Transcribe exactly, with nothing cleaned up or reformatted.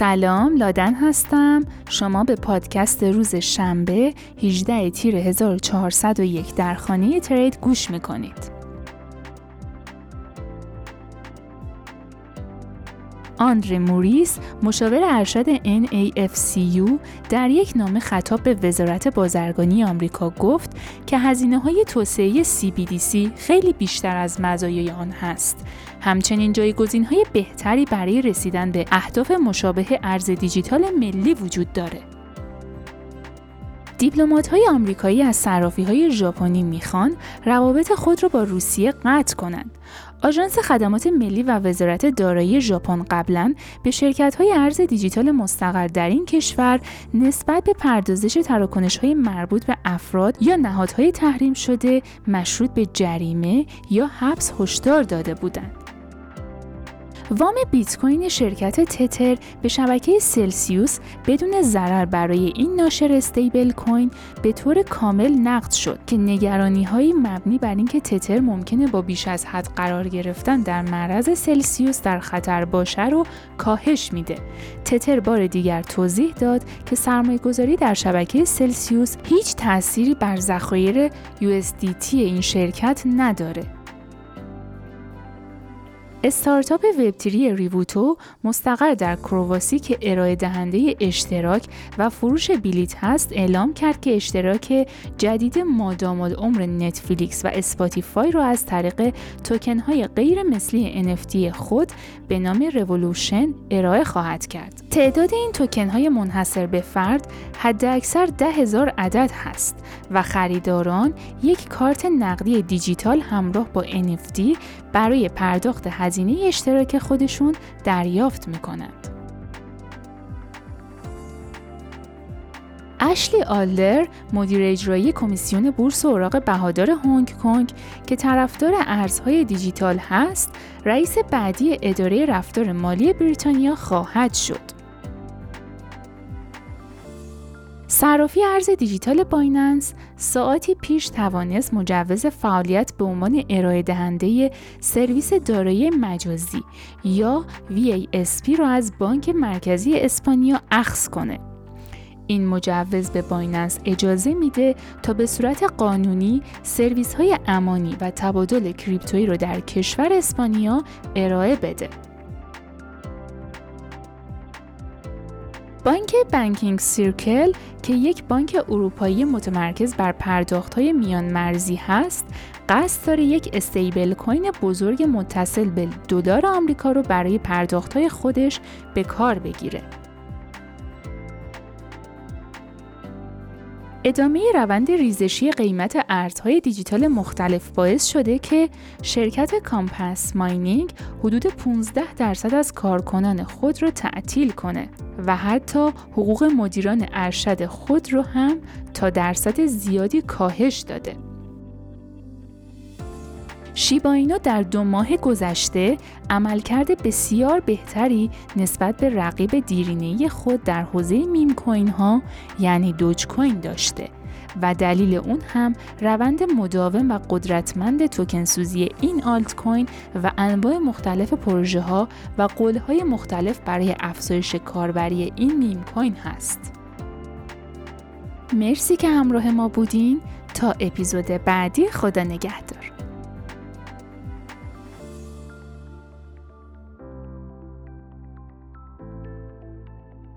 سلام، لادن هستم. شما به پادکست روز شنبه هجدهم تیر هزار و چهارصد و یک در خانه ترید گوش میکنید. آندره موریس، مشاور ارشد ان ای اف سی یو، در یک نامه خطاب به وزارت بازرگانی آمریکا گفت که هزینه‌های توسعه سی بی دی سی خیلی بیشتر از مزایای آن هست. همچنین جایگزین‌های بهتری برای رسیدن به اهداف مشابه ارز دیجیتال ملی وجود دارد. دیپلمات‌های آمریکایی از صرافی‌های ژاپنی می‌خوان روابط خود را با روسیه قطع کنند. آژانس خدمات ملی و وزارت دارایی ژاپن قبلاً به شرکت‌های ارز دیجیتال مستقر در این کشور نسبت به پردازش تراکنش‌های مربوط به افراد یا نهادهای تحریم شده مشروط به جریمه یا حبس هشدار داده بودند. وام بیت کوین شرکت تتر به شبکه سلسیوس بدون ضرر برای این ناشر استیبل کوین به طور کامل نقد شد که نگرانی‌های مبنی بر اینکه تتر ممکنه با بیش از حد قرار گرفتن در معرض سلسیوس در خطر باشه رو کاهش میده. تتر بار دیگر توضیح داد که سرمایه‌گذاری در شبکه سلسیوس هیچ تأثیری بر ذخایر یو اس دی تی این شرکت نداره. استارتاپ وبتری ریوتو مستقر در کرواسی که ارائه دهنده اشتراک و فروش بلیت هست اعلام کرد که اشتراک جدید مادام العمر نتفلیکس و اسپاتیفای را از طریق توکن‌های غیر مثلی ان اف تی خود به نام رولوشن ارائه خواهد کرد. تعداد این توکن‌های منحصر به فرد حداکثر ده هزار عدد هست و خریداران یک کارت نقدی دیجیتال همراه با ان اف تی برای پرداخت هزینه اشتراک خودشون دریافت میکنند. اشلی آلدر، مدیر اجرایی کمیسیون بورس و اوراق بهادار هنگ کنگ که طرفدار ارزهای دیجیتال هست، رئیس بعدی اداره رفتار مالی بریتانیا خواهد شد. صرافی ارز دیجیتال بایننس ساعتی پیش توانست مجوز فعالیت به عنوان ارائه دهنده سرویس دارایی مجازی یا وی ای اس پی را از بانک مرکزی اسپانیا اخذ کنه. این مجوز به بایننس اجازه میده تا به صورت قانونی سرویس‌های امانی و تبادل کریپتویی را در کشور اسپانیا ارائه بده. بانک بانکینگ سیرکل که یک بانک اروپایی متمرکز بر پرداخت‌های میان مرزی هست، قصد داره یک استیبل کوین بزرگ متصل به دلار آمریکا رو برای پرداخت‌های خودش به کار بگیره. ادامه روند ریزشی قیمت ارزهای دیجیتال مختلف باعث شده که شرکت کامپاس ماینینگ حدود پانزده درصد از کارکنان خود را تعطیل کنه و حتی حقوق مدیران ارشد خود را هم تا درصد زیادی کاهش داده. شیبا اینو در دو ماه گذشته عملکرد بسیار بهتری نسبت به رقیب دیرینه‌ای خود در حوزه میم کوین ها یعنی دوج کوین داشته و دلیل اون هم روند مداوم و قدرتمند توکن سازی این آلت کوین و انواع مختلف پروژه ها و قول‌های مختلف برای افزایش کاربری این میم کوین هست. مرسی که همراه ما بودین. تا اپیزود بعدی، خدا نگهدار.